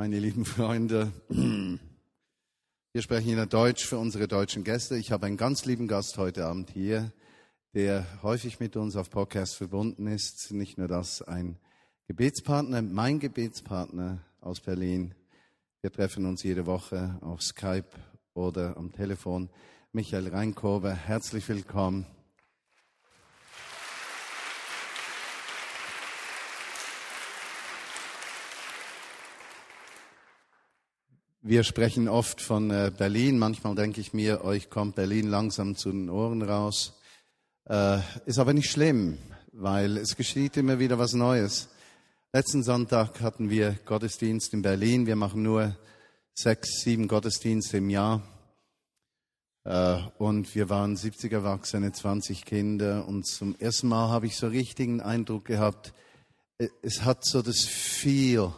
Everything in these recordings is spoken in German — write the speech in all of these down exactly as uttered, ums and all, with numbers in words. meine lieben Freunde. Wir sprechen hier Deutsch für unsere deutschen Gäste. Ich habe einen ganz lieben Gast heute Abend hier, der häufig mit uns auf Podcast verbunden ist. Nicht nur das, ein Gebetspartner, mein Gebetspartner aus Berlin. Wir treffen uns jede Woche auf Skype oder am Telefon. Michael Reinköber, herzlich willkommen. Wir sprechen oft von Berlin. Manchmal denke ich mir, euch kommt Berlin langsam zu den Ohren raus. Ist aber nicht schlimm, weil es geschieht immer wieder was Neues. Letzten Sonntag hatten wir Gottesdienst in Berlin. Wir machen nur sechs, sieben Gottesdienste im Jahr. Und wir waren siebzig Erwachsene, zwanzig Kinder. Und zum ersten Mal habe ich so richtigen Eindruck gehabt, es hat so das Feel,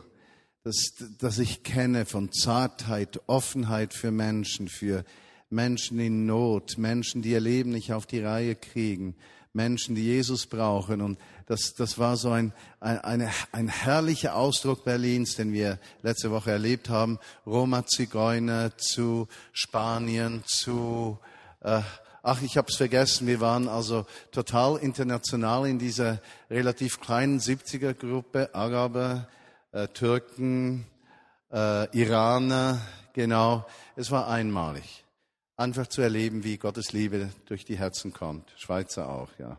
Das, das ich kenne von Zartheit, Offenheit für Menschen, für Menschen in Not, Menschen, die ihr Leben nicht auf die Reihe kriegen, Menschen, die Jesus brauchen. Und das, das war so ein, ein, eine, ein herrlicher Ausdruck Berlins, den wir letzte Woche erlebt haben. Roma-Zigeuner zu Spanien, zu... Äh, ach, ich habe es vergessen, wir waren also total international in dieser relativ kleinen siebziger-Gruppe, Araber, Türken, äh, Iraner, genau. Es war einmalig, einfach zu erleben, wie Gottes Liebe durch die Herzen kommt. Schweizer auch, ja.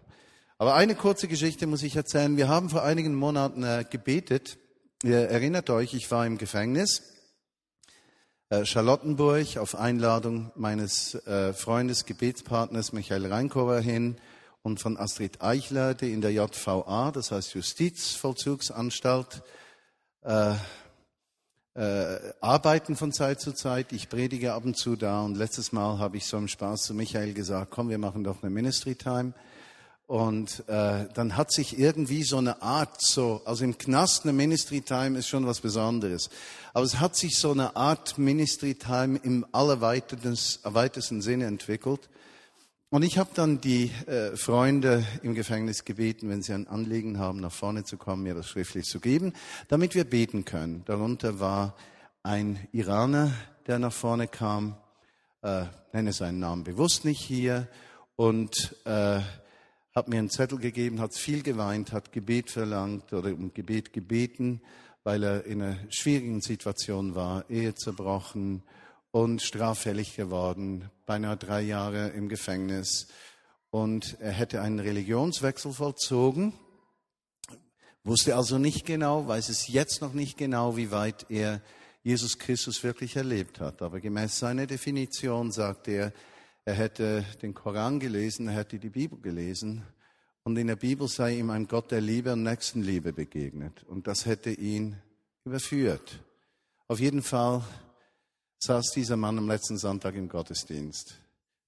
Aber eine kurze Geschichte muss ich erzählen. Wir haben vor einigen Monaten äh, gebetet. Ihr erinnert euch, ich war im Gefängnis, äh, Charlottenburg, auf Einladung meines äh, Freundes, Gebetspartners Michael Reinköber hin und von Astrid Eichler, die in der J V A, das heißt Justizvollzugsanstalt, Äh, äh, arbeiten von Zeit zu Zeit. Ich predige ab und zu da und letztes Mal habe ich so im Spaß zu Michael gesagt, komm, wir machen doch eine Ministry Time. Und äh, dann hat sich irgendwie so eine Art so, also im Knast eine Ministry Time ist schon was Besonderes, aber es hat sich so eine Art Ministry Time im allerweitesten Sinne entwickelt. Und ich habe dann die äh, Freunde im Gefängnis gebeten, wenn sie ein Anliegen haben, nach vorne zu kommen, mir das schriftlich zu geben, damit wir beten können. Darunter war ein Iraner, der nach vorne kam, äh, nenne seinen Namen bewusst nicht hier, und äh, hat mir einen Zettel gegeben, hat viel geweint, hat Gebet verlangt oder um Gebet gebeten, weil er in einer schwierigen Situation war, Ehe zerbrochen und straffällig geworden, beinahe drei Jahre im Gefängnis. Und er hätte einen Religionswechsel vollzogen, wusste also nicht genau, weiß es jetzt noch nicht genau, wie weit er Jesus Christus wirklich erlebt hat. Aber gemäß seiner Definition sagt er, er hätte den Koran gelesen, er hätte die Bibel gelesen. Und in der Bibel sei ihm ein Gott der Liebe und Nächstenliebe begegnet. Und das hätte ihn überführt. Auf jeden Fall saß dieser Mann am letzten Sonntag im Gottesdienst.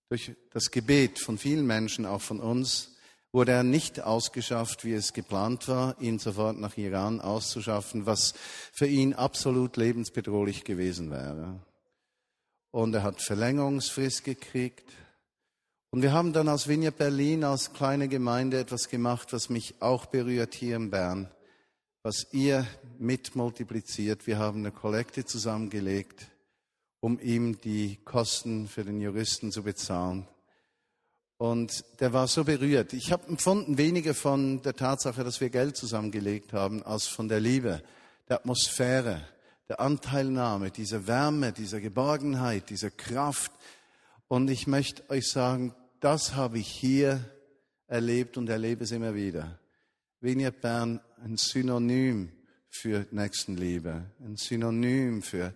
Durch das Gebet von vielen Menschen, auch von uns, wurde er nicht ausgeschafft, wie es geplant war, ihn sofort nach Iran auszuschaffen, was für ihn absolut lebensbedrohlich gewesen wäre. Und er hat Verlängerungsfrist gekriegt. Und wir haben dann aus Vineyard Berlin, als kleine Gemeinde, etwas gemacht, was mich auch berührt hier in Bern, was ihr mitmultipliziert. Wir haben eine Kollekte zusammengelegt, um ihm die Kosten für den Juristen zu bezahlen. Und der war so berührt. Ich habe empfunden, weniger von der Tatsache, dass wir Geld zusammengelegt haben, als von der Liebe, der Atmosphäre, der Anteilnahme, dieser Wärme, dieser Geborgenheit, dieser Kraft. Und ich möchte euch sagen, das habe ich hier erlebt und erlebe es immer wieder. Vineyard Bern, ein Synonym für Nächstenliebe, ein Synonym für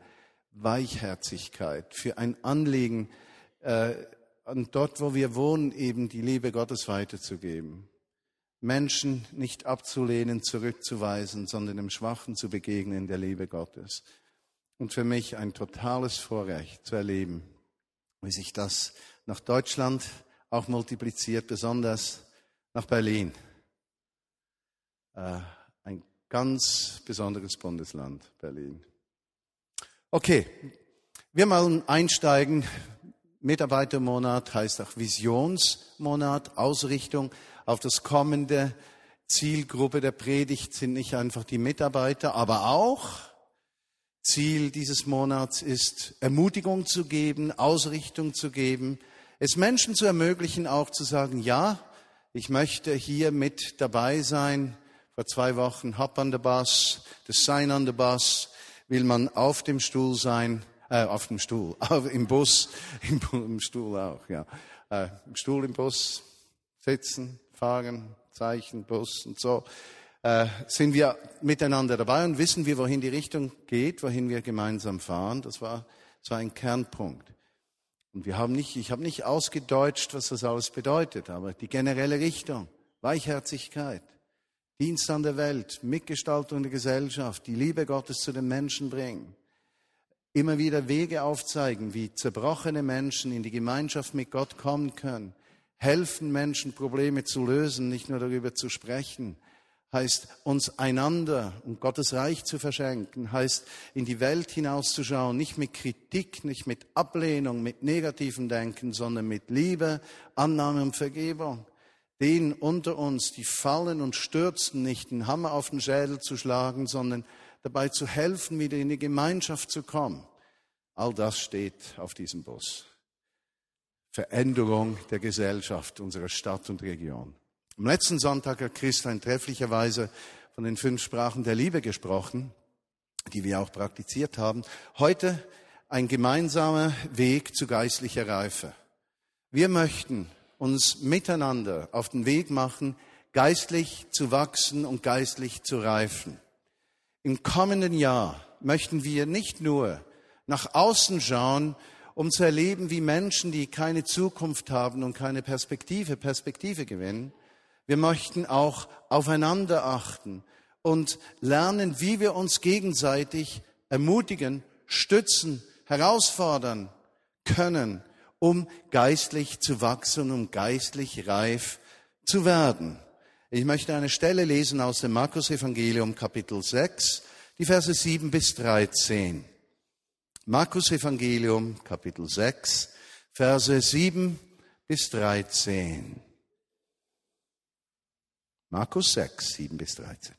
Weichherzigkeit, für ein Anliegen, äh, und dort, wo wir wohnen, eben die Liebe Gottes weiterzugeben. Menschen nicht abzulehnen, zurückzuweisen, sondern dem Schwachen zu begegnen in der Liebe Gottes. Und für mich ein totales Vorrecht zu erleben, wie sich das nach Deutschland auch multipliziert, besonders nach Berlin. Äh, ein ganz besonderes Bundesland, Berlin. Okay, wir mal einsteigen. Mitarbeitermonat heißt auch Visionsmonat, Ausrichtung auf das Kommende. Zielgruppe der Predigt sind nicht einfach die Mitarbeiter, aber auch Ziel dieses Monats ist, Ermutigung zu geben, Ausrichtung zu geben, es Menschen zu ermöglichen, auch zu sagen, ja, ich möchte hier mit dabei sein. Vor zwei Wochen Hop on the Bus, das Sign on the Bus, will man auf dem Stuhl sein, äh, auf dem Stuhl, auf, im Bus, im, im Stuhl auch, ja, äh, im Stuhl, im Bus, sitzen, fahren, Zeichen, Bus und so. Äh, sind wir miteinander dabei und wissen wir, wohin die Richtung geht, wohin wir gemeinsam fahren. Das war, das war ein Kernpunkt. Und wir haben nicht, ich habe nicht ausgedeutscht, was das alles bedeutet, aber die generelle Richtung, Weichherzigkeit, Dienst an der Welt, Mitgestaltung der Gesellschaft, die Liebe Gottes zu den Menschen bringen, immer wieder Wege aufzeigen, wie zerbrochene Menschen in die Gemeinschaft mit Gott kommen können, helfen Menschen, Probleme zu lösen, nicht nur darüber zu sprechen, heißt uns einander und Gottes Reich zu verschenken, heißt in die Welt hinauszuschauen, nicht mit Kritik, nicht mit Ablehnung, mit negativem Denken, sondern mit Liebe, Annahme und Vergebung. Denen unter uns, die fallen und stürzen, nicht den Hammer auf den Schädel zu schlagen, sondern dabei zu helfen, wieder in die Gemeinschaft zu kommen. All das steht auf diesem Bus. Veränderung der Gesellschaft, unserer Stadt und Region. Am letzten Sonntag hat Christian trefflicherweise von den fünf Sprachen der Liebe gesprochen, die wir auch praktiziert haben. Heute ein gemeinsamer Weg zu geistlicher Reife. Wir möchten uns miteinander auf den Weg machen, geistlich zu wachsen und geistlich zu reifen. Im kommenden Jahr möchten wir nicht nur nach außen schauen, um zu erleben, wie Menschen, die keine Zukunft haben und keine Perspektive, Perspektive gewinnen. Wir möchten auch aufeinander achten und lernen, wie wir uns gegenseitig ermutigen, stützen, herausfordern können, um geistlich zu wachsen, um geistlich reif zu werden. Ich möchte eine Stelle lesen aus dem Markus-Evangelium, Kapitel sechs, die Verse sieben bis dreizehn. Markus-Evangelium, Kapitel sechs, Verse sieben bis dreizehn. Markus sechs, sieben bis dreizehn.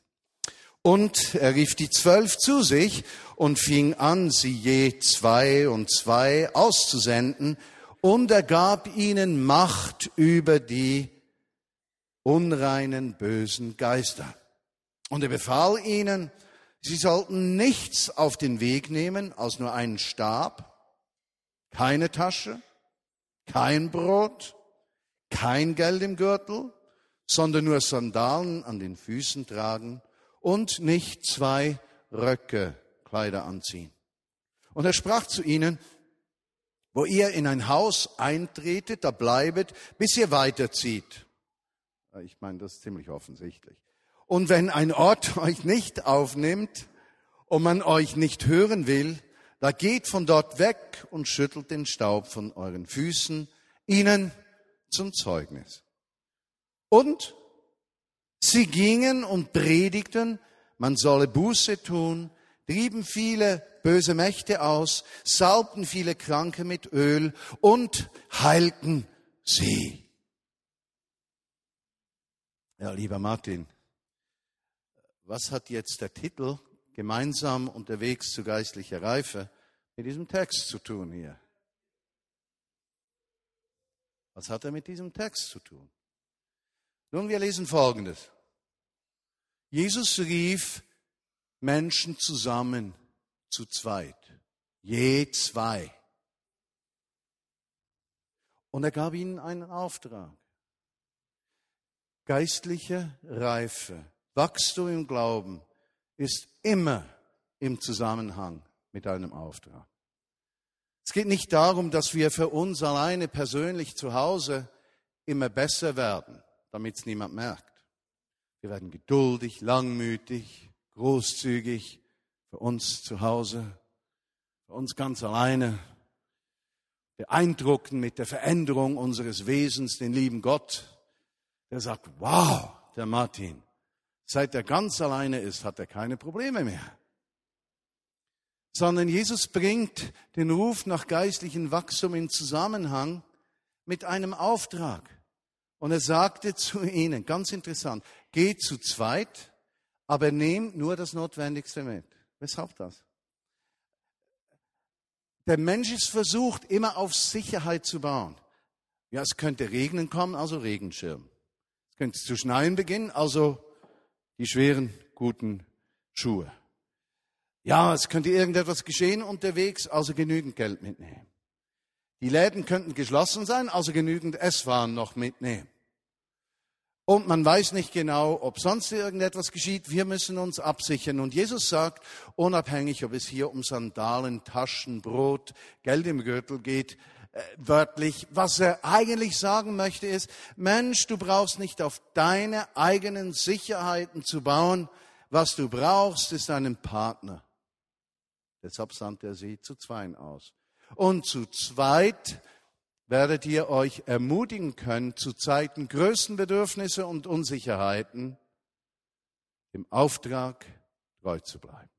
Und er rief die Zwölf zu sich und fing an, sie je zwei und zwei auszusenden. Und er gab ihnen Macht über die unreinen, bösen Geister. Und er befahl ihnen, sie sollten nichts auf den Weg nehmen, als nur einen Stab, keine Tasche, kein Brot, kein Geld im Gürtel, sondern nur Sandalen an den Füßen tragen und nicht zwei Röcke, Kleider anziehen. Und er sprach zu ihnen, wo ihr in ein Haus eintretet, da bleibet, bis ihr weiterzieht. Ich meine, das ist ziemlich offensichtlich. Und wenn ein Ort euch nicht aufnimmt und man euch nicht hören will, da geht von dort weg und schüttelt den Staub von euren Füßen, ihnen zum Zeugnis. Und sie gingen und predigten, man solle Buße tun, trieben viele böse Mächte aus, salbten viele Kranke mit Öl und heilten sie. Ja, lieber Martin, was hat jetzt der Titel "Gemeinsam unterwegs zu geistlicher Reife" mit diesem Text zu tun hier? Was hat er mit diesem Text zu tun? Nun, wir lesen Folgendes. Jesus rief Menschen zusammen, zu zweit, je zwei. Und er gab ihnen einen Auftrag. Geistliche Reife, Wachstum im Glauben ist immer im Zusammenhang mit einem Auftrag. Es geht nicht darum, dass wir für uns alleine persönlich zu Hause immer besser werden, damit es niemand merkt. Wir werden geduldig, langmütig, großzügig, für uns zu Hause, für uns ganz alleine, beeindrucken mit der Veränderung unseres Wesens den lieben Gott, der sagt, wow, der Martin, seit er ganz alleine ist, hat er keine Probleme mehr. Sondern Jesus bringt den Ruf nach geistlichem Wachstum in Zusammenhang mit einem Auftrag. Und er sagte zu ihnen, ganz interessant, geht zu zweit, aber nehmt nur das Notwendigste mit. Weshalb das? Der Mensch ist versucht, immer auf Sicherheit zu bauen. Ja, es könnte Regnen kommen, also Regenschirm. Es könnte zu schneien beginnen, also die schweren, guten Schuhe. Ja, es könnte irgendetwas geschehen unterwegs, also genügend Geld mitnehmen. Die Läden könnten geschlossen sein, also genügend Esswaren noch mitnehmen. Und man weiß nicht genau, ob sonst irgendetwas geschieht. Wir müssen uns absichern. Und Jesus sagt, unabhängig, ob es hier um Sandalen, Taschen, Brot, Geld im Gürtel geht, äh, wörtlich, was er eigentlich sagen möchte ist, Mensch, du brauchst nicht auf deine eigenen Sicherheiten zu bauen. Was du brauchst, ist einen Partner. Deshalb sandte er sie zu zweien aus. Und zu zweit werdet ihr euch ermutigen können, zu Zeiten größten Bedürfnisse und Unsicherheiten im Auftrag treu zu bleiben.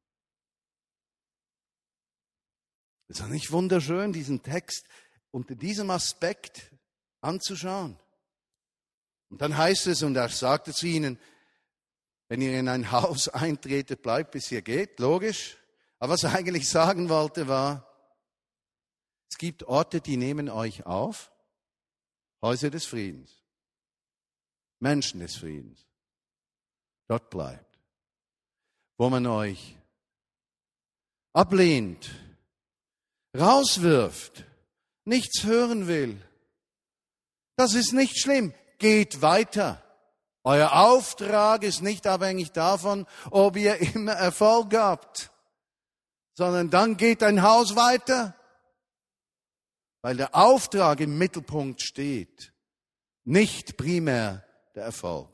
Ist das nicht wunderschön, diesen Text unter diesem Aspekt anzuschauen? Und dann heißt es, und er sagte zu ihnen, wenn ihr in ein Haus eintretet, bleibt, bis ihr geht, logisch. Aber was er eigentlich sagen wollte, war, es gibt Orte, die nehmen euch auf, Häuser des Friedens, Menschen des Friedens. Dort bleibt, wo man euch ablehnt, rauswirft, nichts hören will. Das ist nicht schlimm, geht weiter. Euer Auftrag ist nicht abhängig davon, ob ihr immer Erfolg habt, sondern dann geht ein Haus weiter, weil der Auftrag im Mittelpunkt steht, nicht primär der Erfolg.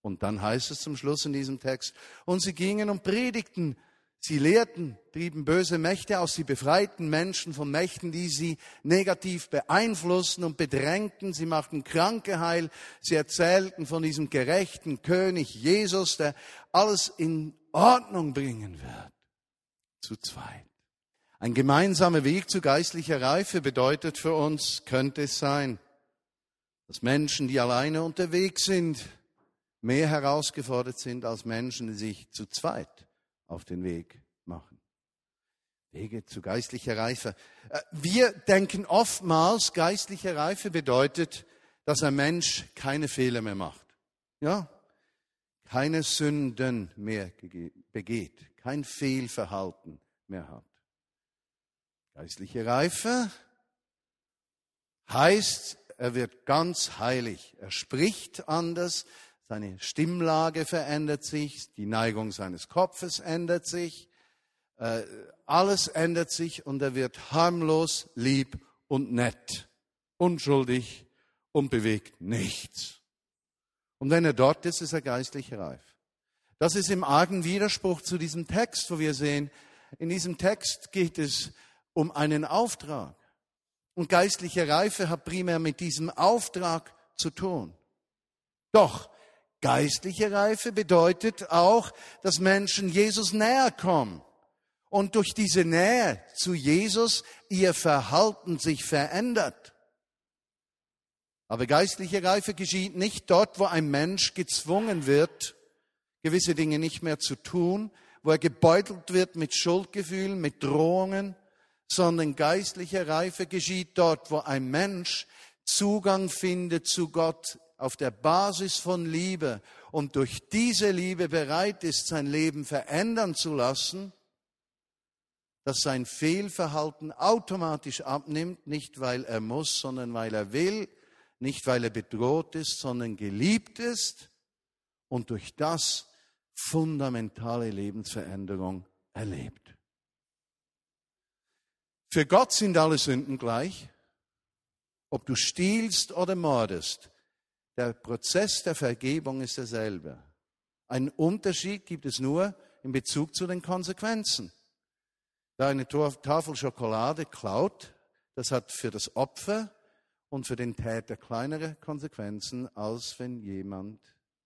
Und dann heißt es zum Schluss in diesem Text, und sie gingen und predigten, sie lehrten, trieben böse Mächte aus, sie befreiten Menschen von Mächten, die sie negativ beeinflussen und bedrängten. Sie machten Kranke heil. Sie erzählten von diesem gerechten König Jesus, der alles in Ordnung bringen wird. Zu zweit. Ein gemeinsamer Weg zu geistlicher Reife bedeutet für uns, könnte es sein, dass Menschen, die alleine unterwegs sind, mehr herausgefordert sind als Menschen, die sich zu zweit auf den Weg machen. Wege zu geistlicher Reife. Wir denken oftmals, geistliche Reife bedeutet, dass ein Mensch keine Fehler mehr macht. Ja? Keine Sünden mehr begeht. Kein Fehlverhalten mehr hat. Geistliche Reife heißt, er wird ganz heilig. Er spricht anders. Seine Stimmlage verändert sich, die Neigung seines Kopfes ändert sich, äh, alles ändert sich und er wird harmlos, lieb und nett, unschuldig und bewegt nichts. Und wenn er dort ist, ist er geistlich reif. Das ist im argen Widerspruch zu diesem Text, wo wir sehen, in diesem Text geht es um einen Auftrag. Und geistliche Reife hat primär mit diesem Auftrag zu tun. Doch, geistliche Reife bedeutet auch, dass Menschen Jesus näher kommen und durch diese Nähe zu Jesus ihr Verhalten sich verändert. Aber geistliche Reife geschieht nicht dort, wo ein Mensch gezwungen wird, gewisse Dinge nicht mehr zu tun, wo er gebeutelt wird mit Schuldgefühlen, mit Drohungen, sondern geistliche Reife geschieht dort, wo ein Mensch Zugang findet zu Gott auf der Basis von Liebe und durch diese Liebe bereit ist, sein Leben verändern zu lassen, dass sein Fehlverhalten automatisch abnimmt, nicht weil er muss, sondern weil er will, nicht weil er bedroht ist, sondern geliebt ist und durch das fundamentale Lebensveränderung erlebt. Für Gott sind alle Sünden gleich, ob du stiehlst oder mordest. Der Prozess der Vergebung ist derselbe. Einen Unterschied gibt es nur in Bezug zu den Konsequenzen. Wer eine Tafel Schokolade klaut, das hat für das Opfer und für den Täter kleinere Konsequenzen, als wenn jemand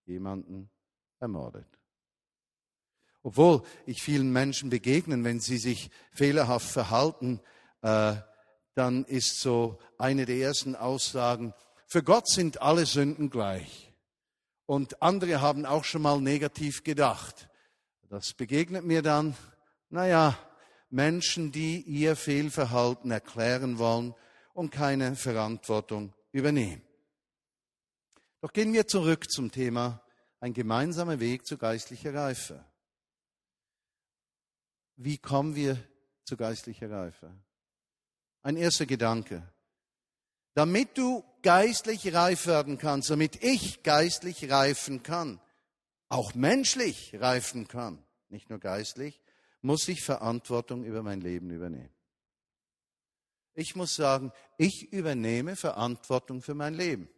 jemanden ermordet. Obwohl ich vielen Menschen begegnen, wenn sie sich fehlerhaft verhalten, äh, dann ist so eine der ersten Aussagen, für Gott sind alle Sünden gleich. Und andere haben auch schon mal negativ gedacht. Das begegnet mir dann, naja, Menschen, die ihr Fehlverhalten erklären wollen und keine Verantwortung übernehmen. Doch gehen wir zurück zum Thema ein gemeinsamer Weg zu geistlicher Reife. Wie kommen wir zu geistlicher Reife? Ein erster Gedanke. Damit du geistlich reif werden kannst, damit ich geistlich reifen kann, auch menschlich reifen kann, nicht nur geistlich, muss ich Verantwortung über mein Leben übernehmen. Ich muss sagen, ich übernehme Verantwortung für mein Leben.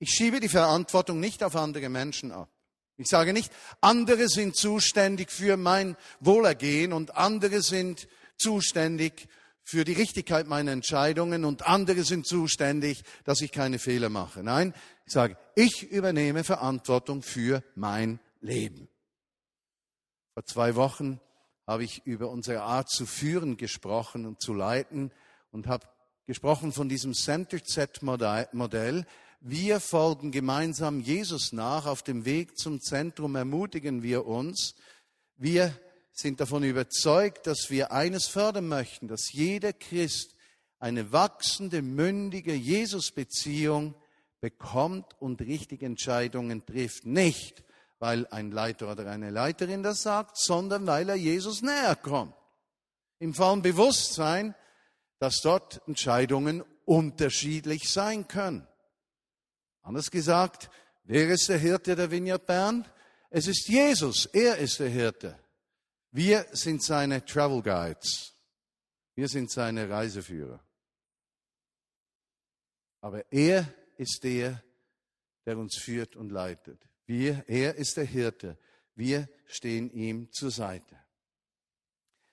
Ich schiebe die Verantwortung nicht auf andere Menschen ab. Ich sage nicht, andere sind zuständig für mein Wohlergehen und andere sind zuständig für die Richtigkeit meiner Entscheidungen und andere sind zuständig, dass ich keine Fehler mache. Nein, ich sage, ich übernehme Verantwortung für mein Leben. Vor zwei Wochen habe ich über unsere Art zu führen gesprochen und zu leiten und habe gesprochen von diesem Center-Z-Modell. Wir folgen gemeinsam Jesus nach. Auf dem Weg zum Zentrum ermutigen wir uns. Wir sind davon überzeugt, dass wir eines fördern möchten, dass jeder Christ eine wachsende, mündige Jesus-Beziehung bekommt und richtige Entscheidungen trifft. Nicht, weil ein Leiter oder eine Leiterin das sagt, sondern weil er Jesus näher kommt. Im vollen Bewusstsein, dass dort Entscheidungen unterschiedlich sein können. Anders gesagt, wer ist der Hirte der Vineyard Bern? Es ist Jesus, er ist der Hirte. Wir sind seine Travel Guides. Wir sind seine Reiseführer. Aber er ist der, der uns führt und leitet. Wir, er ist der Hirte. Wir stehen ihm zur Seite.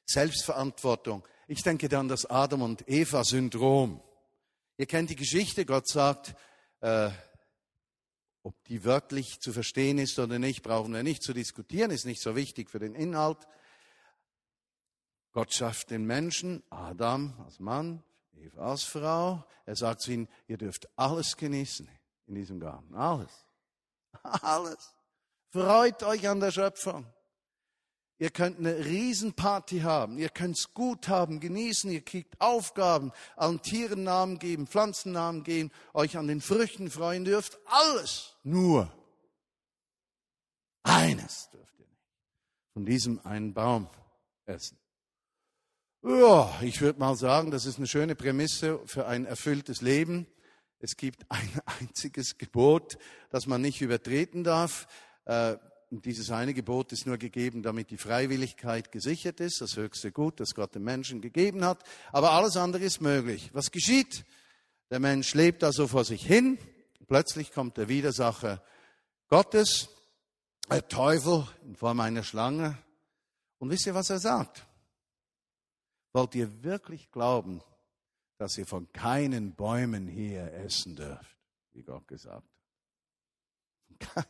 Selbstverantwortung. Ich denke dann das Adam- und Eva-Syndrom. Ihr kennt die Geschichte, Gott sagt, äh, ob die wörtlich zu verstehen ist oder nicht, brauchen wir nicht zu diskutieren, ist nicht so wichtig für den Inhalt. Gott schafft den Menschen, Adam als Mann, Eva als Frau. Er sagt zu ihnen, ihr dürft alles genießen in diesem Garten, alles, alles. Freut euch an der Schöpfung. Ihr könnt eine Riesenparty haben, ihr könnt es gut haben, genießen, ihr kriegt Aufgaben, allen Tieren Namen geben, Pflanzen Namen geben, euch an den Früchten freuen dürft, alles. Nur eines dürft ihr nicht. Von diesem einen Baum essen. Ja, ich würde mal sagen, das ist eine schöne Prämisse für ein erfülltes Leben. Es gibt ein einziges Gebot, das man nicht übertreten darf. Äh, Und dieses eine Gebot ist nur gegeben, damit die Freiwilligkeit gesichert ist, das höchste Gut, das Gott dem Menschen gegeben hat. Aber alles andere ist möglich. Was geschieht? Der Mensch lebt also vor sich hin. Plötzlich kommt der Widersacher Gottes, der Teufel in Form einer Schlange. Und wisst ihr, was er sagt? Wollt ihr wirklich glauben, dass ihr von keinen Bäumen hier essen dürft, wie Gott gesagt hat?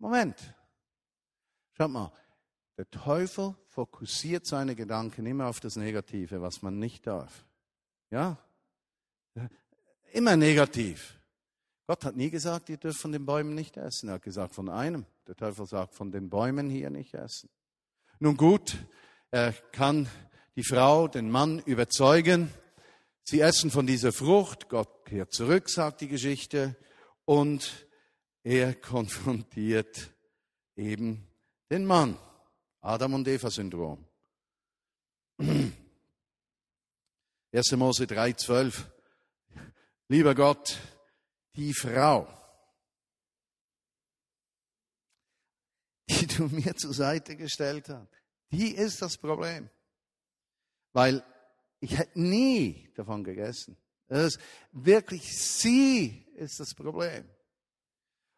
Moment. Schaut mal, der Teufel fokussiert seine Gedanken immer auf das Negative, was man nicht darf. Ja? Immer negativ. Gott hat nie gesagt, ihr dürft von den Bäumen nicht essen. Er hat gesagt, von einem. Der Teufel sagt, von den Bäumen hier nicht essen. Nun gut, er kann die Frau, den Mann überzeugen. Sie essen von dieser Frucht. Gott kehrt zurück, sagt die Geschichte. Und er konfrontiert eben den Mann, Adam- und Eva-Syndrom. erster Mose drei zwölf. Lieber Gott, die Frau, die du mir zur Seite gestellt hast, die ist das Problem. Weil ich hätte nie davon gegessen. Das ist wirklich, sie ist das Problem.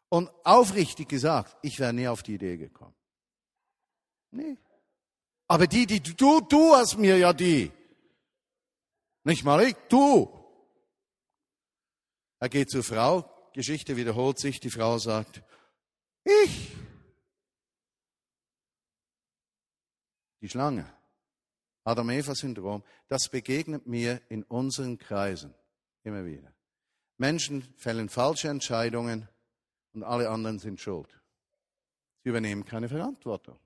Und aufrichtig gesagt, ich wäre nie auf die Idee gekommen. Nee. Aber die, die du, du hast mir ja die. Nicht mal ich, du. Er geht zur Frau, Geschichte wiederholt sich, die Frau sagt, ich. Die Schlange, Adam-Eva-Syndrom, das begegnet mir in unseren Kreisen immer wieder. Menschen fällen falsche Entscheidungen und alle anderen sind schuld. Sie übernehmen keine Verantwortung.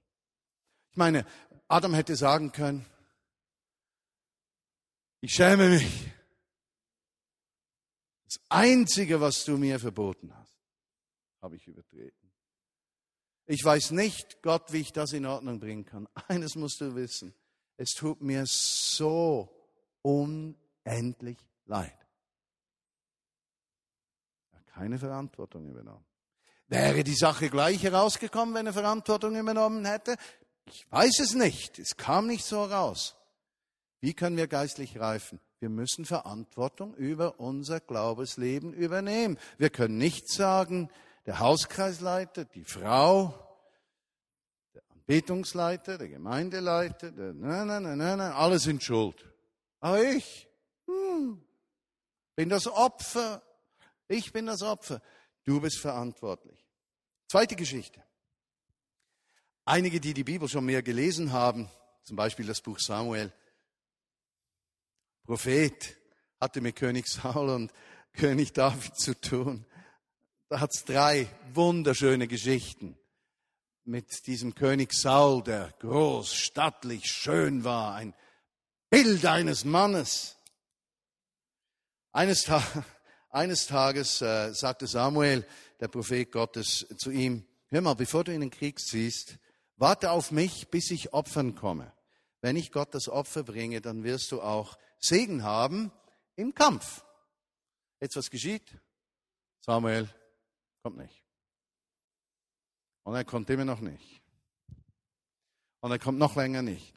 Ich meine, Adam hätte sagen können, ich schäme mich. Das Einzige, was du mir verboten hast, habe ich übertreten. Ich weiß nicht, Gott, wie ich das in Ordnung bringen kann. Eines musst du wissen. Es tut mir so unendlich leid. Er hat keine Verantwortung übernommen. Wäre die Sache gleich herausgekommen, wenn er Verantwortung übernommen hätte? Ich weiß es nicht. Es kam nicht so raus. Wie können wir geistlich reifen? Wir müssen Verantwortung über unser Glaubensleben übernehmen. Wir können nicht sagen, der Hauskreisleiter, die Frau, der Anbetungsleiter, der Gemeindeleiter, der na, na, na, na, na, alle sind schuld. Aber ich hm, bin das Opfer. Ich bin das Opfer. Du bist verantwortlich. Zweite Geschichte. Einige, die die Bibel schon mehr gelesen haben, zum Beispiel das Buch Samuel, Prophet, hatte mit König Saul und König David zu tun. Da hat es drei wunderschöne Geschichten mit diesem König Saul, der groß, stattlich, schön war, ein Bild eines Mannes. Eines, Ta- eines Tages äh, sagte Samuel, der Prophet Gottes, zu ihm, hör mal, bevor du in den Krieg ziehst, warte auf mich, bis ich opfern komme. Wenn ich Gott das Opfer bringe, dann wirst du auch Segen haben im Kampf. Jetzt was geschieht? Samuel kommt nicht. Und er kommt immer noch nicht. Und er kommt noch länger nicht.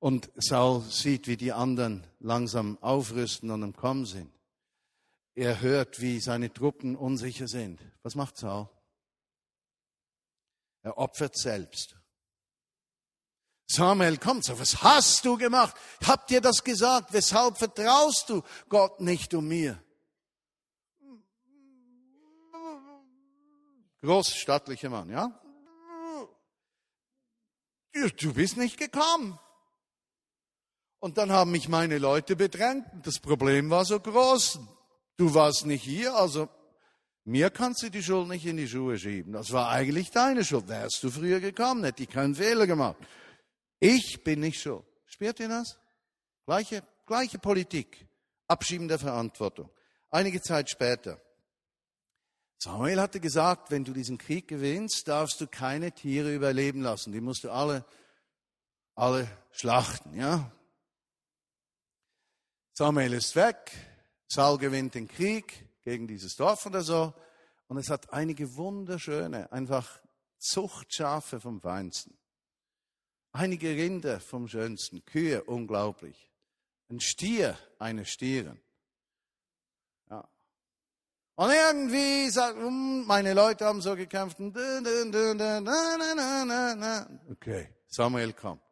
Und Saul sieht, wie die anderen langsam aufrüsten und am Kommen sind. Er hört, wie seine Truppen unsicher sind. Was macht Saul? Er opfert selbst. Samuel kommt so, was hast du gemacht? Ich hab dir das gesagt. Weshalb vertraust du Gott nicht um mir? Groß, stattlicher Mann, ja? Du bist nicht gekommen. Und dann haben mich meine Leute bedrängt. Das Problem war so groß. Du warst nicht hier, also mir kannst du die Schuld nicht in die Schuhe schieben. Das war eigentlich deine Schuld. Wärst du früher gekommen, hätte ich keinen Fehler gemacht. Ich bin nicht schuld. Spürt ihr das? Gleiche, gleiche Politik. Abschieben der Verantwortung. Einige Zeit später. Samuel hatte gesagt, wenn du diesen Krieg gewinnst, darfst du keine Tiere überleben lassen. Die musst du alle, alle schlachten, ja? Samuel ist weg. Saul gewinnt den Krieg gegen dieses Dorf oder so. Und es hat einige wunderschöne, einfach Zuchtschafe vom Feinsten. Einige Rinder vom Schönsten, Kühe, unglaublich. Ein Stier, eine Stierin. Ja. Und irgendwie sagt, meine Leute haben so gekämpft. Okay, Samuel kommt.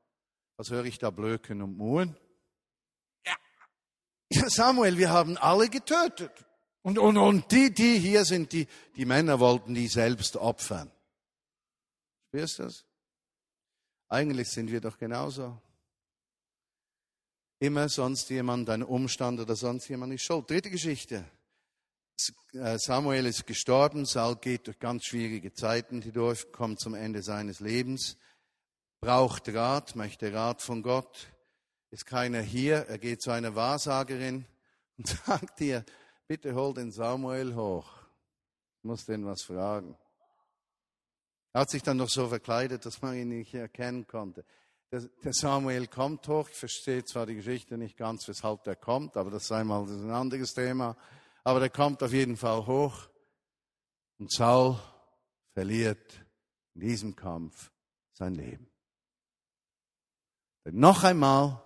Was höre ich da blöken und muhen? Ja, Samuel, wir haben alle getötet. Und, und, und die, die hier sind, die, die Männer wollten die selbst opfern. Spürst du das? Eigentlich sind wir doch genauso. Immer sonst jemand, ein Umstand oder sonst jemand ist schuld. Dritte Geschichte. Samuel ist gestorben, Saul geht durch ganz schwierige Zeiten hindurch, kommt zum Ende seines Lebens, braucht Rat, möchte Rat von Gott, ist keiner hier, er geht zu einer Wahrsagerin und sagt ihr, bitte hol den Samuel hoch, ich muss den was fragen. Er hat sich dann noch so verkleidet, dass man ihn nicht erkennen konnte. Der Samuel kommt hoch. Ich verstehe zwar die Geschichte nicht ganz, weshalb der kommt, aber das sei mal ein anderes Thema. Aber der kommt auf jeden Fall hoch. Und Saul verliert in diesem Kampf sein Leben. Denn noch einmal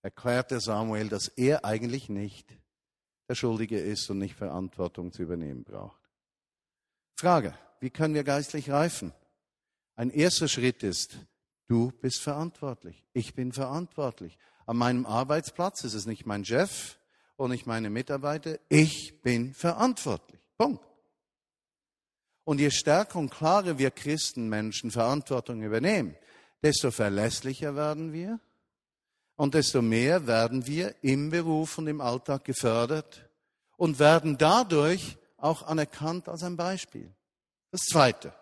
erklärt der Samuel, dass er eigentlich nicht der Schuldige ist und nicht Verantwortung zu übernehmen braucht. Frage. Wie können wir geistlich reifen? Ein erster Schritt ist, du bist verantwortlich. Ich bin verantwortlich. An meinem Arbeitsplatz ist es nicht mein Chef und nicht meine Mitarbeiter. Ich bin verantwortlich. Punkt. Und je stärker und klarer wir Christenmenschen Verantwortung übernehmen, desto verlässlicher werden wir und desto mehr werden wir im Beruf und im Alltag gefördert und werden dadurch auch anerkannt als ein Beispiel. Das Zweite,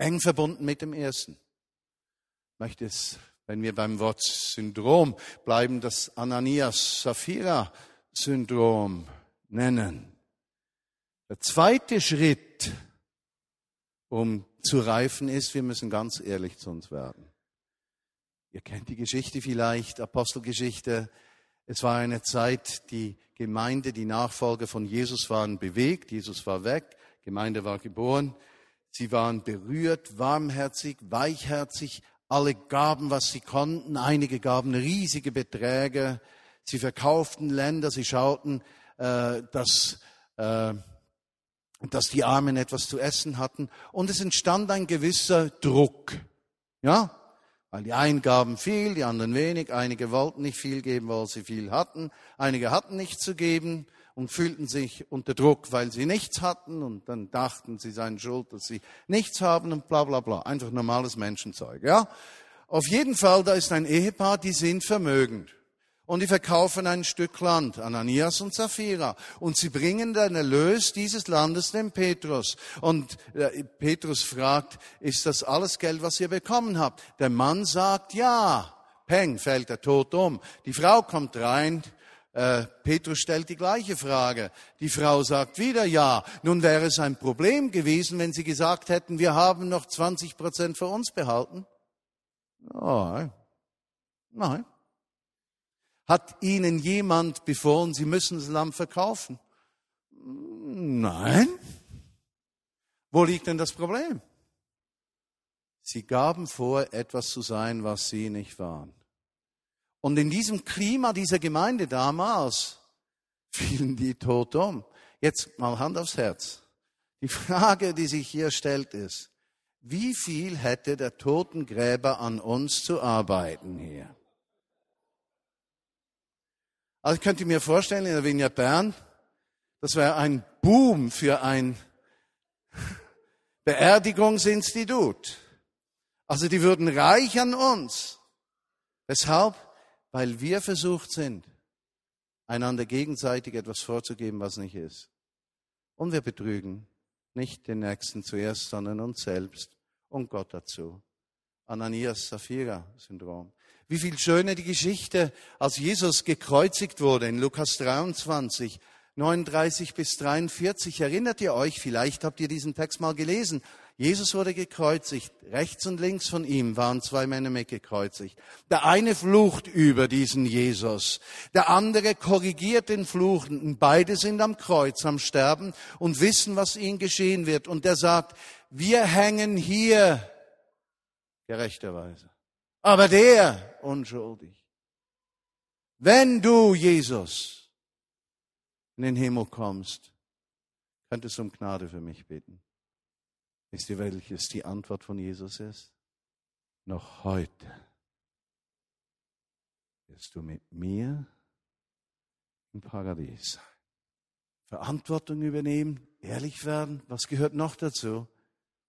eng verbunden mit dem ersten. Ich möchte es, wenn wir beim Wort Syndrom bleiben, das Ananias-Saphira-Syndrom nennen. Der zweite Schritt, um zu reifen, ist, wir müssen ganz ehrlich zu uns werden. Ihr kennt die Geschichte vielleicht, Apostelgeschichte. Es war eine Zeit, die Gemeinde, die Nachfolger von Jesus waren bewegt. Jesus war weg, Gemeinde war geboren. Sie waren berührt, warmherzig, weichherzig. Alle gaben, was sie konnten. Einige gaben riesige Beträge. Sie verkauften Länder. Sie schauten, äh, dass... Äh, dass die Armen etwas zu essen hatten. Und es entstand ein gewisser Druck. Ja? Weil die einen gaben viel, die anderen wenig. Einige wollten nicht viel geben, weil sie viel hatten. Einige hatten nichts zu geben und fühlten sich unter Druck, weil sie nichts hatten. Und dann dachten sie, seien schuld, dass sie nichts haben und bla bla bla. Einfach normales Menschenzeug. Ja? Auf jeden Fall, da ist ein Ehepaar, die sind vermögend. Und die verkaufen ein Stück Land, Ananias und Saphira. Und sie bringen den Erlös dieses Landes dem Petrus. Und äh, Petrus fragt, ist das alles Geld, was ihr bekommen habt? Der Mann sagt, ja. Peng, fällt der Tod um. Die Frau kommt rein. Äh, Petrus stellt die gleiche Frage. Die Frau sagt wieder ja. Nun wäre es ein Problem gewesen, wenn sie gesagt hätten, wir haben noch zwanzig Prozent für uns behalten. Nein. Nein. Hat ihnen jemand befohlen, sie müssen das Lamm verkaufen? Nein. Wo liegt denn das Problem? Sie gaben vor, etwas zu sein, was sie nicht waren. Und in diesem Klima dieser Gemeinde damals fielen die tot um. Jetzt mal Hand aufs Herz. Die Frage, die sich hier stellt, ist, wie viel hätte der Totengräber an uns zu arbeiten hier? Also ich könnte mir vorstellen, in der Vineyard Bern, das wäre ein Boom für ein Beerdigungsinstitut. Also die würden reich an uns. Weshalb? Weil wir versucht sind, einander gegenseitig etwas vorzugeben, was nicht ist. Und wir betrügen nicht den Nächsten zuerst, sondern uns selbst und Gott dazu. Ananias-Saphira-Syndrom. Wie viel schöner die Geschichte, als Jesus gekreuzigt wurde in Lukas dreiundzwanzig, neununddreißig bis dreiundvierzig. Erinnert ihr euch? Vielleicht habt ihr diesen Text mal gelesen. Jesus wurde gekreuzigt. Rechts und links von ihm waren zwei Männer mitgekreuzigt. Der eine flucht über diesen Jesus. Der andere korrigiert den Fluchenden. Beide sind am Kreuz, am Sterben und wissen, was ihnen geschehen wird. Und der sagt, wir hängen hier gerechterweise. Aber der unschuldig. Wenn du, Jesus, in den Himmel kommst, könntest du um Gnade für mich bitten. Wisst ihr, welches die Antwort von Jesus ist? Noch heute wirst du mit mir im Paradies sein. Verantwortung übernehmen, ehrlich werden. Was gehört noch dazu,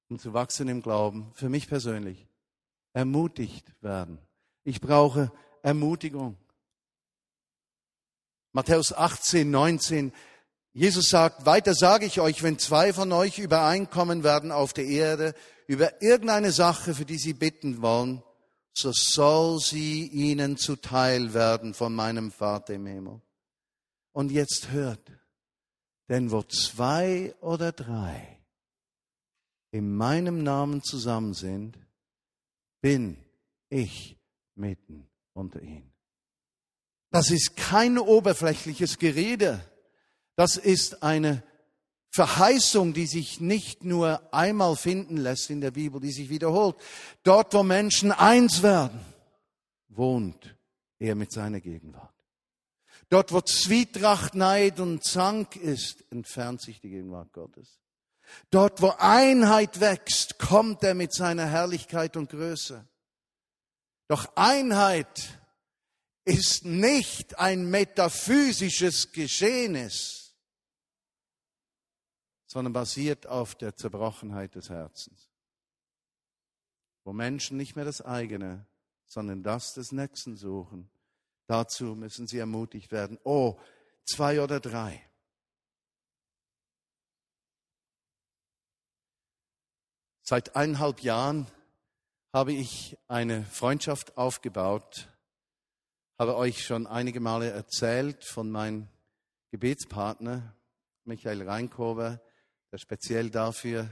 um zu wachsen im Glauben? Für mich persönlich. Ermutigt werden. Ich brauche Ermutigung. Matthäus achtzehn, neunzehn. Jesus sagt, weiter sage ich euch, wenn zwei von euch übereinkommen werden auf der Erde, über irgendeine Sache, für die sie bitten wollen, so soll sie ihnen zuteil werden von meinem Vater im Himmel. Und jetzt hört, denn wo zwei oder drei in meinem Namen zusammen sind, bin ich mitten unter ihnen. Das ist kein oberflächliches Gerede. Das ist eine Verheißung, die sich nicht nur einmal finden lässt in der Bibel, die sich wiederholt. Dort, wo Menschen eins werden, wohnt er mit seiner Gegenwart. Dort, wo Zwietracht, Neid und Zank ist, entfernt sich die Gegenwart Gottes. Dort, wo Einheit wächst, kommt er mit seiner Herrlichkeit und Größe. Doch Einheit ist nicht ein metaphysisches Geschehnis, sondern basiert auf der Zerbrochenheit des Herzens. Wo Menschen nicht mehr das eigene, sondern das des Nächsten suchen, dazu müssen sie ermutigt werden. Oh, zwei oder drei. Seit eineinhalb Jahren habe ich eine Freundschaft aufgebaut, habe euch schon einige Male erzählt von meinem Gebetspartner, Michael Reinköber, der speziell dafür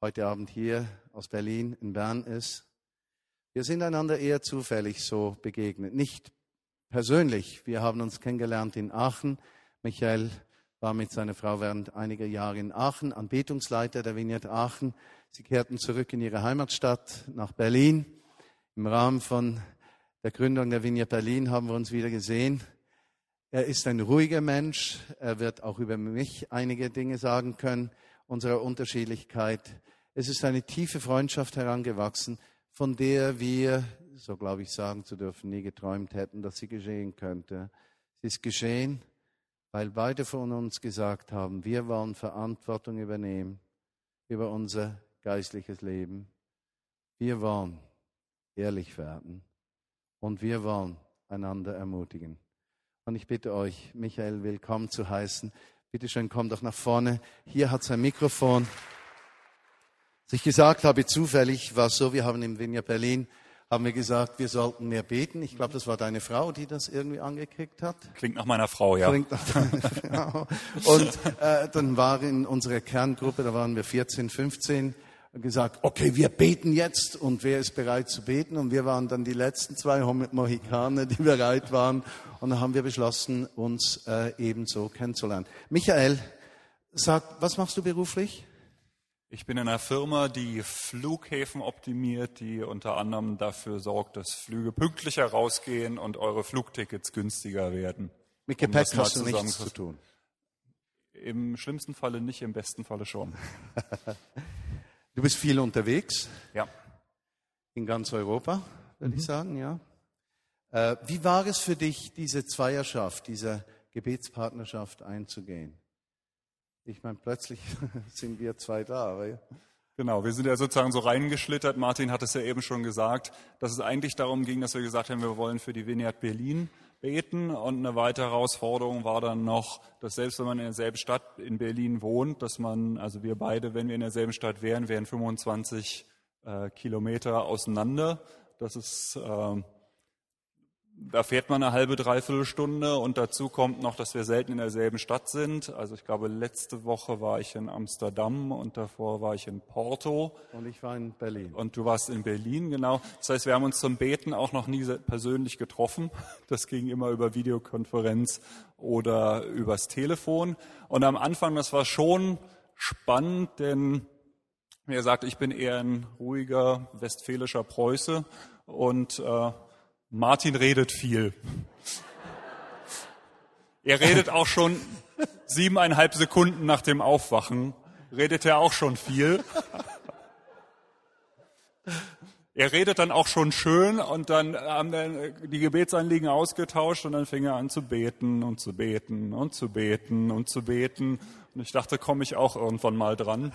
heute Abend hier aus Berlin in Bern ist. Wir sind einander eher zufällig so begegnet, nicht persönlich. Wir haben uns kennengelernt in Aachen. Michael war mit seiner Frau während einiger Jahre in Aachen, Anbetungsleiter der Vineyard Aachen. Sie kehrten zurück in ihre Heimatstadt nach Berlin. Im Rahmen von der Gründung der Vineyard Berlin haben wir uns wieder gesehen. Er ist ein ruhiger Mensch. Er wird auch über mich einige Dinge sagen können, unserer Unterschiedlichkeit. Es ist eine tiefe Freundschaft herangewachsen, von der wir, so glaube ich sagen zu dürfen, nie geträumt hätten, dass sie geschehen könnte. Sie ist geschehen, weil beide von uns gesagt haben, wir wollen Verantwortung übernehmen über unser geistliches Leben. Wir wollen ehrlich werden und wir wollen einander ermutigen. Und ich bitte euch, Michael willkommen zu heißen. Bitte schön, komm doch nach vorne. Hier hat sein Mikrofon. Als ich gesagt habe, zufällig war es so, wir haben im Vineyard Berlin, haben wir gesagt, wir sollten mehr beten. Ich glaube, das war deine Frau, die das irgendwie angekickt hat. Klingt nach meiner Frau, ja. Klingt nach deiner Frau. Und äh, dann war in unserer Kerngruppe, da waren wir vierzehn, fünfzehn, gesagt, okay, wir beten jetzt und wer ist bereit zu beten? Und wir waren dann die letzten zwei Mohikaner, die bereit waren. Und dann haben wir beschlossen, uns äh, ebenso kennenzulernen. Michael, sag, was machst du beruflich? Ich bin in einer Firma, die Flughäfen optimiert, die unter anderem dafür sorgt, dass Flüge pünktlicher rausgehen und eure Flugtickets günstiger werden. Mit Gepäck um hast du nichts zu tun? Im schlimmsten Falle nicht, im besten Falle schon. Du bist viel unterwegs? Ja. In ganz Europa, würde mhm. ich sagen, ja. Äh, wie war es für dich, diese Zweierschaft, diese Gebetspartnerschaft einzugehen? Ich meine, plötzlich sind wir zwei da. Aber ja. Genau, wir sind ja sozusagen so reingeschlittert. Martin hat es ja eben schon gesagt, dass es eigentlich darum ging, dass wir gesagt haben, wir wollen für die Vineyard Berlin beten. Und eine weitere Herausforderung war dann noch, dass selbst wenn man in derselben Stadt in Berlin wohnt, dass man, also wir beide, wenn wir in derselben Stadt wären, wären fünfundzwanzig äh, Kilometer auseinander. Das ist... Äh, Da fährt man eine halbe, dreiviertel Stunde und dazu kommt noch, dass wir selten in derselben Stadt sind. Also ich glaube, letzte Woche war ich in Amsterdam und davor war ich in Porto. Und ich war in Berlin. Und du warst in Berlin, genau. Das heißt, wir haben uns zum Beten auch noch nie persönlich getroffen. Das ging immer über Videokonferenz oder übers Telefon. Und am Anfang, das war schon spannend, denn wie gesagt, ich bin eher ein ruhiger westfälischer Preuße und... Äh, Martin redet viel. Er redet auch schon siebeneinhalb Sekunden nach dem Aufwachen, redet er auch schon viel. Er redet dann auch schon schön und dann haben wir die Gebetsanliegen ausgetauscht und dann fing er an zu beten und zu beten und zu beten und zu beten. Und ich dachte, komme ich auch irgendwann mal dran.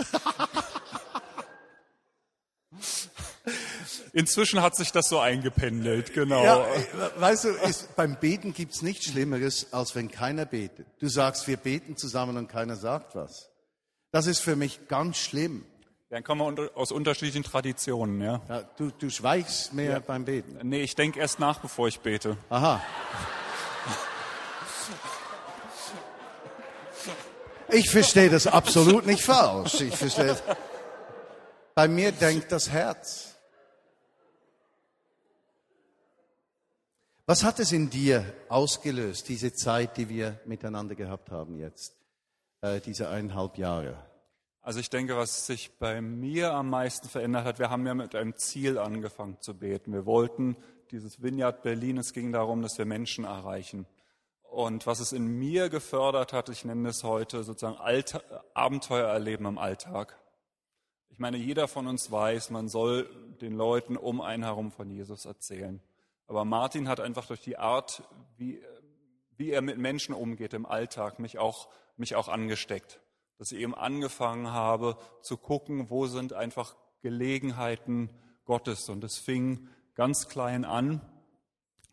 Inzwischen hat sich das so eingependelt, genau. Ja, weißt du, ist, beim Beten gibt es nichts Schlimmeres, als wenn keiner betet. Du sagst, wir beten zusammen und keiner sagt was. Das ist für mich ganz schlimm. Dann kommen wir unter, aus unterschiedlichen Traditionen, ja. ja du, du schweigst mehr ja. beim Beten. Nee, ich denke erst nach, bevor ich bete. Aha. Ich verstehe das absolut nicht falsch. Ich verstehe es. Bei mir denkt das Herz. Was hat es in dir ausgelöst, diese Zeit, die wir miteinander gehabt haben jetzt, äh, diese eineinhalb Jahre? Also ich denke, was sich bei mir am meisten verändert hat, wir haben ja mit einem Ziel angefangen zu beten. Wir wollten dieses Vineyard Berlin, es ging darum, dass wir Menschen erreichen. Und was es in mir gefördert hat, ich nenne es heute sozusagen Allta- Abenteuer erleben im Alltag. Ich meine, jeder von uns weiß, man soll den Leuten um einen herum von Jesus erzählen. Aber Martin hat einfach durch die Art, wie, wie er mit Menschen umgeht im Alltag, mich auch, mich auch angesteckt. Dass ich eben angefangen habe zu gucken, wo sind einfach Gelegenheiten Gottes. Und es fing ganz klein an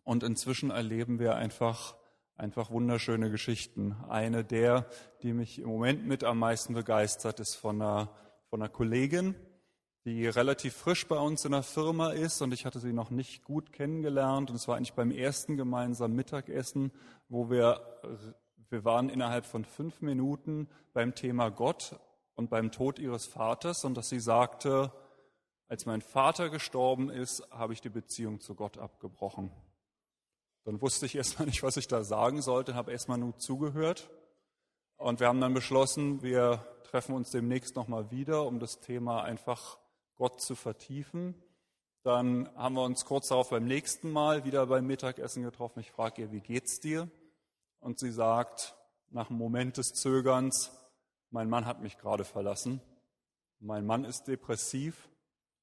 und inzwischen erleben wir einfach, einfach wunderschöne Geschichten. Eine der, die mich im Moment mit am meisten begeistert, ist von einer, von einer Kollegin, die relativ frisch bei uns in der Firma ist und ich hatte sie noch nicht gut kennengelernt. Und es war eigentlich beim ersten gemeinsamen Mittagessen, wo wir, wir waren innerhalb von fünf Minuten beim Thema Gott und beim Tod ihres Vaters und dass sie sagte, als mein Vater gestorben ist, habe ich die Beziehung zu Gott abgebrochen. Dann wusste ich erstmal nicht, was ich da sagen sollte, habe erstmal nur zugehört. Und wir haben dann beschlossen, wir treffen uns demnächst nochmal wieder, um das Thema einfach Gott zu vertiefen. Dann haben wir uns kurz darauf beim nächsten Mal wieder beim Mittagessen getroffen. Ich frage ihr, wie geht's dir? Und sie sagt, nach einem Moment des Zögerns, mein Mann hat mich gerade verlassen. Mein Mann ist depressiv.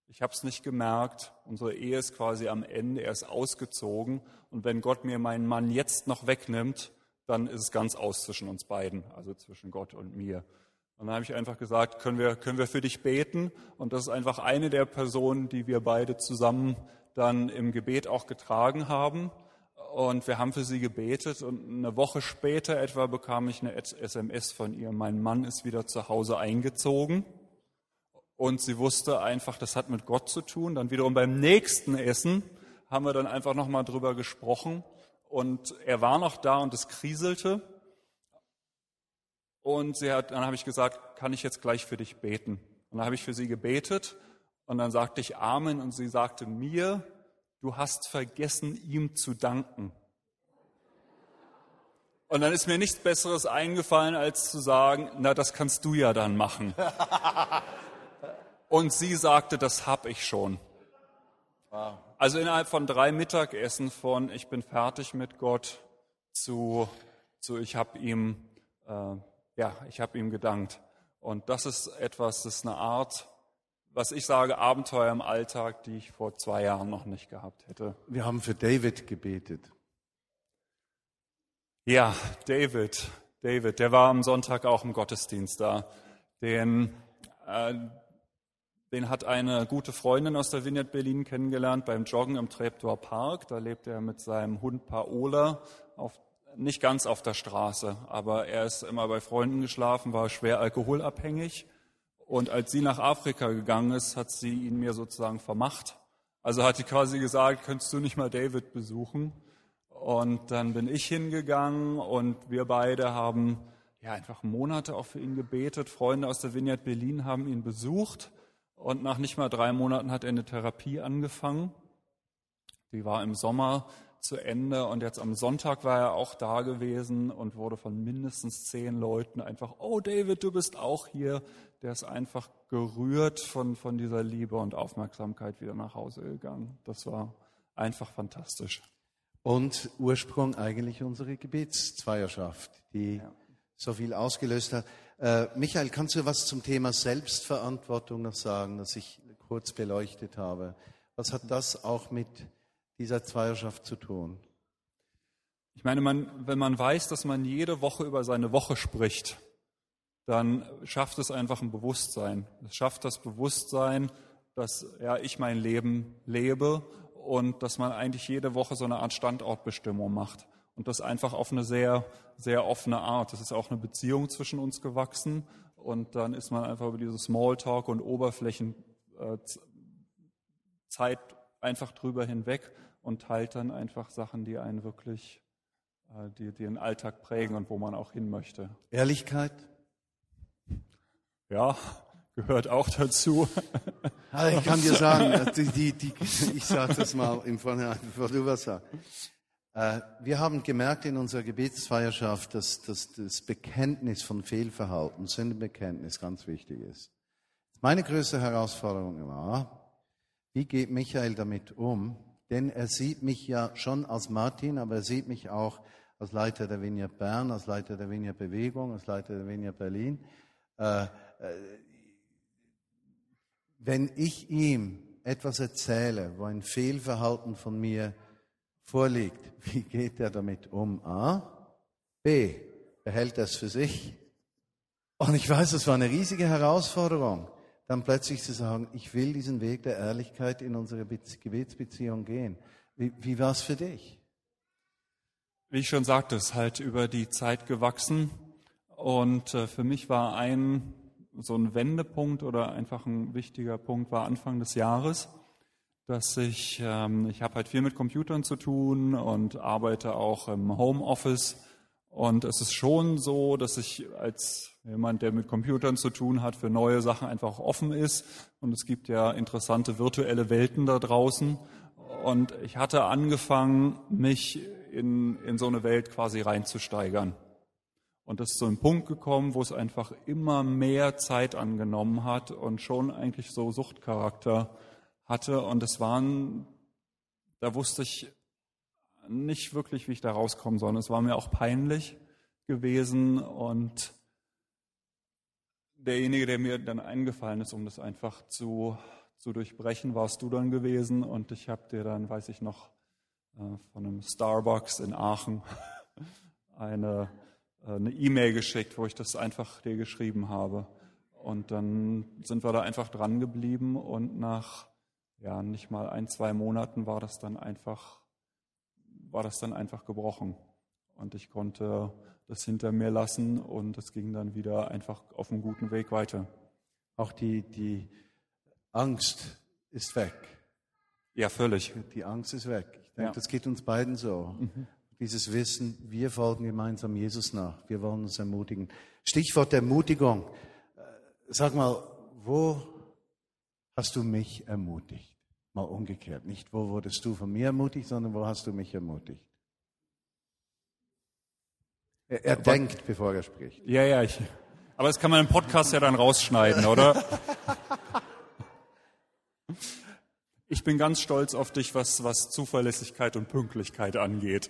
Ich habe es nicht gemerkt. Unsere Ehe ist quasi am Ende. Er ist ausgezogen. Und wenn Gott mir meinen Mann jetzt noch wegnimmt, dann ist es ganz aus zwischen uns beiden, also zwischen Gott und mir. Und dann habe ich einfach gesagt, können wir, können wir für dich beten? Und das ist einfach eine der Personen, die wir beide zusammen dann im Gebet auch getragen haben. Und wir haben für sie gebetet und eine Woche später etwa bekam ich eine S M S von ihr. Mein Mann ist wieder zu Hause eingezogen und sie wusste einfach, das hat mit Gott zu tun. Dann wiederum beim nächsten Essen haben wir dann einfach nochmal drüber gesprochen und er war noch da und es kriselte. Und sie hat, dann habe ich gesagt, kann ich jetzt gleich für dich beten? Und dann habe ich für sie gebetet und dann sagte ich Amen und sie sagte mir, du hast vergessen, ihm zu danken. Und dann ist mir nichts Besseres eingefallen, als zu sagen, na, das kannst du ja dann machen. Und sie sagte, das hab ich schon. Wow. Also innerhalb von drei Mittagessen von ich bin fertig mit Gott zu, zu ich habe ihm, äh, ja, ich habe ihm gedankt. Und das ist etwas, das ist eine Art, was ich sage, Abenteuer im Alltag, die ich vor zwei Jahren noch nicht gehabt hätte. Wir haben für David gebetet. Ja, David, David, der war am Sonntag auch im Gottesdienst da. Den, äh, den hat eine gute Freundin aus der Vineyard Berlin kennengelernt beim Joggen im Treptower Park. Da lebt er mit seinem Hund Paola, auf, nicht ganz auf der Straße, aber er ist immer bei Freunden geschlafen, war schwer alkoholabhängig. Und als sie nach Afrika gegangen ist, hat sie ihn mir sozusagen vermacht. Also hat sie quasi gesagt, könntest du nicht mal David besuchen? Und dann bin ich hingegangen und wir beide haben ja einfach Monate auch für ihn gebetet. Freunde aus der Vineyard Berlin haben ihn besucht und nach nicht mal drei Monaten hat er eine Therapie angefangen. Die war im Sommer zu Ende und jetzt am Sonntag war er auch da gewesen und wurde von mindestens zehn Leuten einfach, oh David, du bist auch hier. Der ist einfach gerührt von, von dieser Liebe und Aufmerksamkeit wieder nach Hause gegangen. Das war einfach fantastisch. Und Ursprung eigentlich unsere Gebetszweierschaft, die ja. so viel ausgelöst hat. Äh, Michael, kannst du was zum Thema Selbstverantwortung noch sagen, das ich kurz beleuchtet habe? Was hat das auch mit dieser Zweierschaft zu tun? Ich meine, man, wenn man weiß, dass man jede Woche über seine Woche spricht, dann schafft es einfach ein Bewusstsein. Es schafft das Bewusstsein, dass ja, ich mein Leben lebe und dass man eigentlich jede Woche so eine Art Standortbestimmung macht. Und das einfach auf eine sehr, sehr offene Art. Es ist auch eine Beziehung zwischen uns gewachsen und dann ist man einfach über diese Smalltalk und Oberflächenzeit einfach drüber hinweg und teilt dann einfach Sachen, die einen wirklich, die, die den Alltag prägen und wo man auch hin möchte. Ehrlichkeit? Ja, gehört auch dazu. Also ich kann dir sagen, die, die, die, ich sage das mal im Vorhinein, bevor du was sagst. Äh, wir haben gemerkt in unserer Gebetsfeierschaft, dass, dass das Bekenntnis von Fehlverhalten, Sündenbekenntnis ganz wichtig ist. Meine größte Herausforderung war, wie geht Michael damit um? Denn er sieht mich ja schon als Martin, aber er sieht mich auch als Leiter der Vineyard Bern, als Leiter der Vineyard Bewegung, als Leiter der Vineyard Berlin. Äh, Wenn ich ihm etwas erzähle, wo ein Fehlverhalten von mir vorliegt, wie geht er damit um? A. B. Behält er es für sich? Und ich weiß, es war eine riesige Herausforderung, dann plötzlich zu sagen, ich will diesen Weg der Ehrlichkeit in unsere Gebetsbeziehung gehen. Wie, wie war es für dich? Wie ich schon sagte, es ist halt über die Zeit gewachsen. Und für mich war ein so ein Wendepunkt oder einfach ein wichtiger Punkt war Anfang des Jahres, dass ich, ähm, ich habe halt viel mit Computern zu tun und arbeite auch im Homeoffice. Und es ist schon so, dass ich als jemand, der mit Computern zu tun hat, für neue Sachen einfach offen ist. Und es gibt ja interessante virtuelle Welten da draußen. Und ich hatte angefangen, mich in, in so eine Welt quasi reinzusteigern. Und das ist so ein Punkt gekommen, wo es einfach immer mehr Zeit angenommen hat und schon eigentlich so Suchtcharakter hatte. Und es waren, da wusste ich nicht wirklich, wie ich da rauskommen soll. Es war mir auch peinlich gewesen. Und derjenige, der mir dann eingefallen ist, um das einfach zu, zu durchbrechen, warst du dann gewesen. Und ich habe dir dann, weiß ich noch, von einem Starbucks in Aachen eine... eine E-Mail geschickt, wo ich das einfach dir geschrieben habe. Und dann sind wir da einfach dran geblieben und nach ja nicht mal ein, zwei Monaten war das dann einfach, war das dann einfach gebrochen. Und ich konnte das hinter mir lassen und es ging dann wieder einfach auf einem guten Weg weiter. Auch die, die Angst ist weg. Ja, völlig. Die Angst ist weg. Ich denke, ja. Das geht uns beiden so. Mhm. Dieses Wissen, wir folgen gemeinsam Jesus nach. Wir wollen uns ermutigen. Stichwort Ermutigung. Sag mal, wo hast du mich ermutigt? Mal umgekehrt. Nicht, wo wurdest du von mir ermutigt, sondern wo hast du mich ermutigt? Er, er denkt, bevor er spricht. Ja, ja. Ich, aber das kann man im Podcast ja dann rausschneiden, oder? Ich bin ganz stolz auf dich, was, was Zuverlässigkeit und Pünktlichkeit angeht.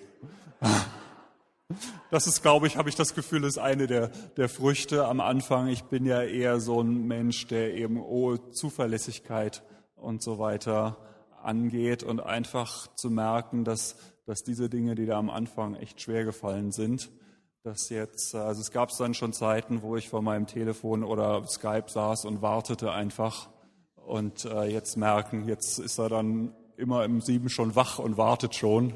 Das ist, glaube ich, habe ich das Gefühl, ist eine der, der Früchte am Anfang. Ich bin ja eher so ein Mensch, der eben oh, Zuverlässigkeit und so weiter angeht und einfach zu merken, dass, dass diese Dinge, die da am Anfang echt schwer gefallen sind, dass jetzt, also es gab es dann schon Zeiten, wo ich vor meinem Telefon oder Skype saß und wartete einfach und äh, jetzt merken, jetzt ist er dann immer im Sieben schon wach und wartet schon.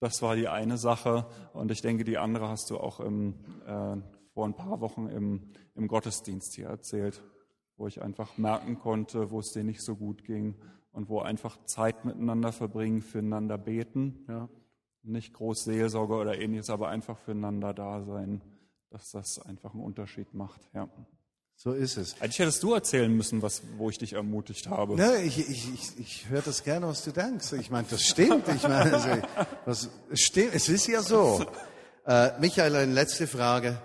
Das war die eine Sache und ich denke, die andere hast du auch im, äh, vor ein paar Wochen im, im Gottesdienst hier erzählt, wo ich einfach merken konnte, wo es dir nicht so gut ging und wo einfach Zeit miteinander verbringen, füreinander beten, ja. Nicht groß Seelsorge oder ähnliches, aber einfach füreinander da sein, dass das einfach einen Unterschied macht. Ja. So ist es. Eigentlich hättest du erzählen müssen, was, wo ich dich ermutigt habe. Ne, ich ich, ich, ich höre das gerne, was du denkst. Ich meine, das stimmt. Ich meine, also, das stimmt. Es ist ja so. Äh, Michael, eine letzte Frage.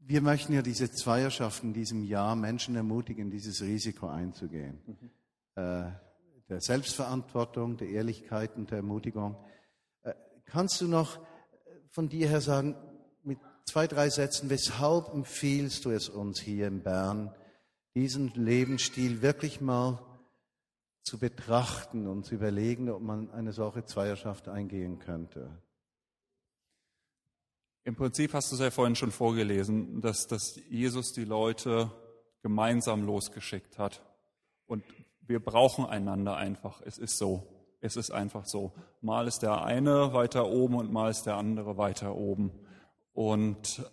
Wir möchten ja diese Zweierschaft in diesem Jahr Menschen ermutigen, dieses Risiko einzugehen. Mhm. Äh, der Selbstverantwortung, der Ehrlichkeit und der Ermutigung. Äh, kannst du noch von dir her sagen, mit zwei, drei Sätzen, weshalb empfiehlst du es uns hier in Bern, diesen Lebensstil wirklich mal zu betrachten und zu überlegen, ob man eine solche Zweierschaft eingehen könnte? Im Prinzip hast du es ja vorhin schon vorgelesen, dass, dass Jesus die Leute gemeinsam losgeschickt hat. Und wir brauchen einander einfach. Es ist so. Es ist einfach so. Mal ist der eine weiter oben und mal ist der andere weiter oben. Und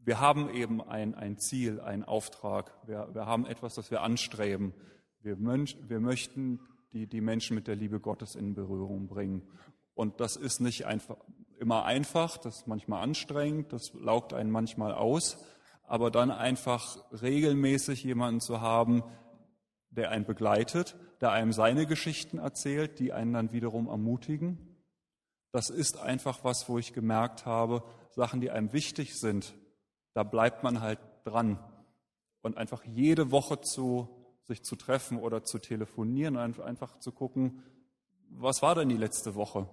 wir haben eben ein, ein Ziel, einen Auftrag. Wir, wir haben etwas, das wir anstreben. Wir, mönch, wir möchten die, die Menschen mit der Liebe Gottes in Berührung bringen. Und das ist nicht einfach, immer einfach, das ist manchmal anstrengend, das laugt einen manchmal aus. Aber dann einfach regelmäßig jemanden zu haben, der einen begleitet, der einem seine Geschichten erzählt, die einen dann wiederum ermutigen. Das ist einfach was, wo ich gemerkt habe, Sachen, die einem wichtig sind, da bleibt man halt dran. Und einfach jede Woche zu, sich zu treffen oder zu telefonieren, einfach zu gucken, was war denn die letzte Woche?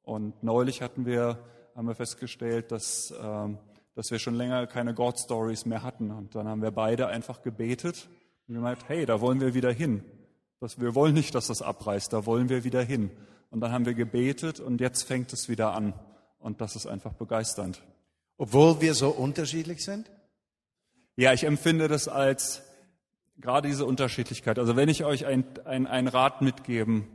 Und neulich hatten wir, haben wir festgestellt, dass, äh, dass wir schon länger keine God-Stories mehr hatten. Und dann haben wir beide einfach gebetet und gemeint, hey, da wollen wir wieder hin. Das, wir wollen nicht, dass das abreißt, da wollen wir wieder hin. Und dann haben wir gebetet und jetzt fängt es wieder an. Und das ist einfach begeisternd. Obwohl wir so unterschiedlich sind? Ja, ich empfinde das als gerade diese Unterschiedlichkeit. Also wenn ich euch einen ein Rat mitgeben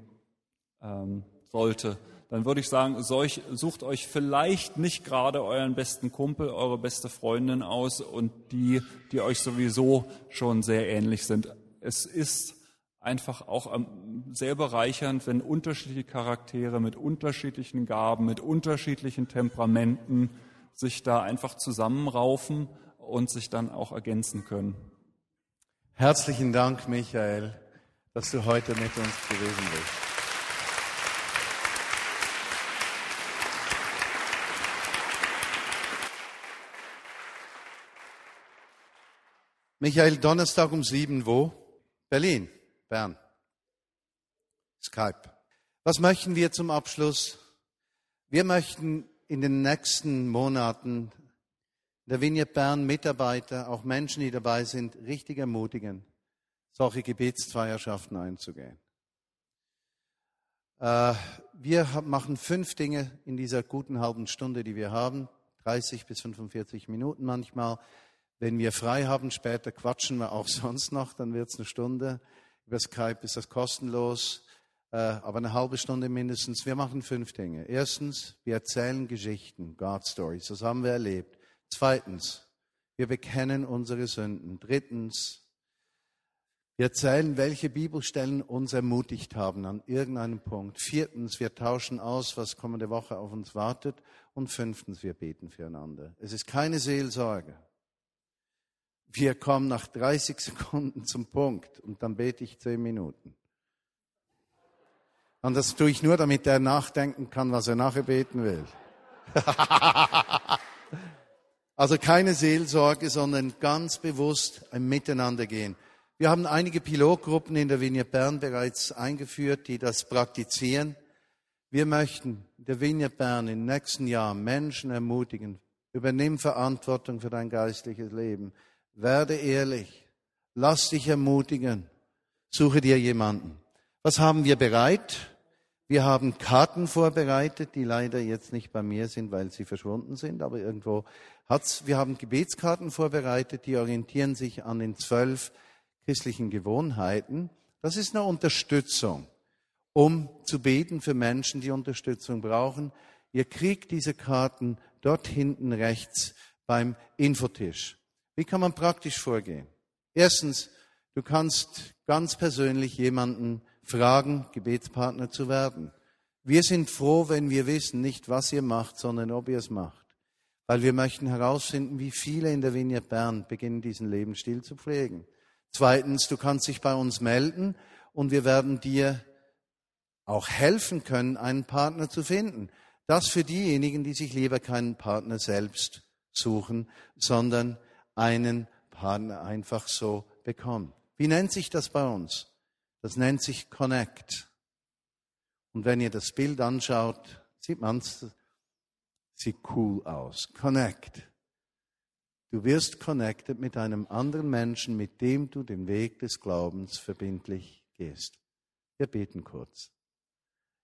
ähm, sollte, dann würde ich sagen, sucht euch vielleicht nicht gerade euren besten Kumpel, eure beste Freundin aus und die, die euch sowieso schon sehr ähnlich sind. Es ist einfach auch sehr bereichernd, wenn unterschiedliche Charaktere mit unterschiedlichen Gaben, mit unterschiedlichen Temperamenten sich da einfach zusammenraufen und sich dann auch ergänzen können. Herzlichen Dank, Michael, dass du heute mit uns gewesen bist. Michael, Donnerstag um sieben, wo? Berlin, Bern, Skype. Was möchten wir zum Abschluss? Wir möchten in den nächsten Monaten der Vineyard Bern Mitarbeiter, auch Menschen, die dabei sind, richtig ermutigen, solche Gebetsfeierschaften einzugehen. Äh, wir machen fünf Dinge in dieser guten halben Stunde, die wir haben, dreißig bis fünfundvierzig Minuten manchmal. Wenn wir frei haben, später quatschen wir auch sonst noch, dann wird es eine Stunde. Über Skype ist das kostenlos, äh, aber eine halbe Stunde mindestens. Wir machen fünf Dinge. Erstens, wir erzählen Geschichten, God Stories, das haben wir erlebt. Zweitens, wir bekennen unsere Sünden. Drittens, wir erzählen, welche Bibelstellen uns ermutigt haben an irgendeinem Punkt. Viertens, wir tauschen aus, was kommende Woche auf uns wartet. Und fünftens, wir beten füreinander. Es ist keine Seelsorge. Wir kommen nach dreißig Sekunden zum Punkt und dann bete ich zehn Minuten. Und das tue ich nur, damit er nachdenken kann, was er nachher beten will. Also keine Seelsorge, sondern ganz bewusst ein Miteinander gehen. Wir haben einige Pilotgruppen in der Vineyard Bern bereits eingeführt, die das praktizieren. Wir möchten in der Vineyard Bern im nächsten Jahr Menschen ermutigen. Übernimm Verantwortung für dein geistliches Leben. Werde ehrlich, lass dich ermutigen, suche dir jemanden. Was haben wir bereit? Wir haben Karten vorbereitet, die leider jetzt nicht bei mir sind, weil sie verschwunden sind, aber irgendwo hat's. Wir haben Gebetskarten vorbereitet, die orientieren sich an den zwölf christlichen Gewohnheiten. Das ist eine Unterstützung, um zu beten für Menschen, die Unterstützung brauchen. Ihr kriegt diese Karten dort hinten rechts beim Infotisch. Wie kann man praktisch vorgehen? Erstens, du kannst ganz persönlich jemanden fragen, Gebetspartner zu werden. Wir sind froh, wenn wir wissen, nicht was ihr macht, sondern ob ihr es macht. Weil wir möchten herausfinden, wie viele in der Vineyard Bern beginnen, diesen Lebensstil zu pflegen. Zweitens, du kannst dich bei uns melden und wir werden dir auch helfen können, einen Partner zu finden. Das für diejenigen, die sich lieber keinen Partner selbst suchen, sondern einen Partner einfach so bekommen. Wie nennt sich das bei uns? Das nennt sich Connect. Und wenn ihr das Bild anschaut, sieht man es, sieht cool aus. Connect. Du wirst connected mit einem anderen Menschen, mit dem du den Weg des Glaubens verbindlich gehst. Wir beten kurz.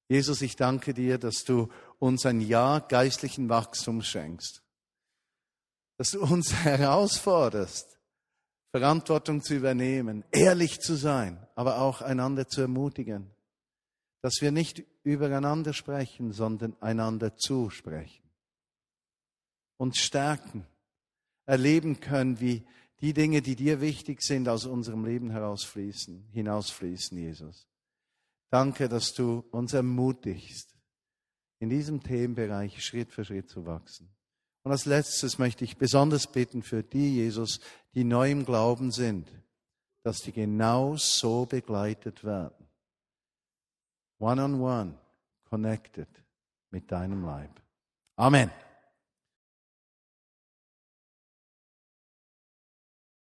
Jesus, ich danke dir, dass du uns ein Jahr geistlichen Wachstums schenkst. Dass du uns herausforderst, Verantwortung zu übernehmen, ehrlich zu sein, aber auch einander zu ermutigen. Dass wir nicht übereinander sprechen, sondern einander zusprechen. Uns stärken, erleben können, wie die Dinge, die dir wichtig sind, aus unserem Leben herausfließen, hinausfließen, Jesus. Danke, dass du uns ermutigst, in diesem Themenbereich Schritt für Schritt zu wachsen. Und als Letztes möchte ich besonders bitten für die, Jesus, die neu im Glauben sind, dass die genau so begleitet werden. One-on-one, connected mit deinem Leib. Amen.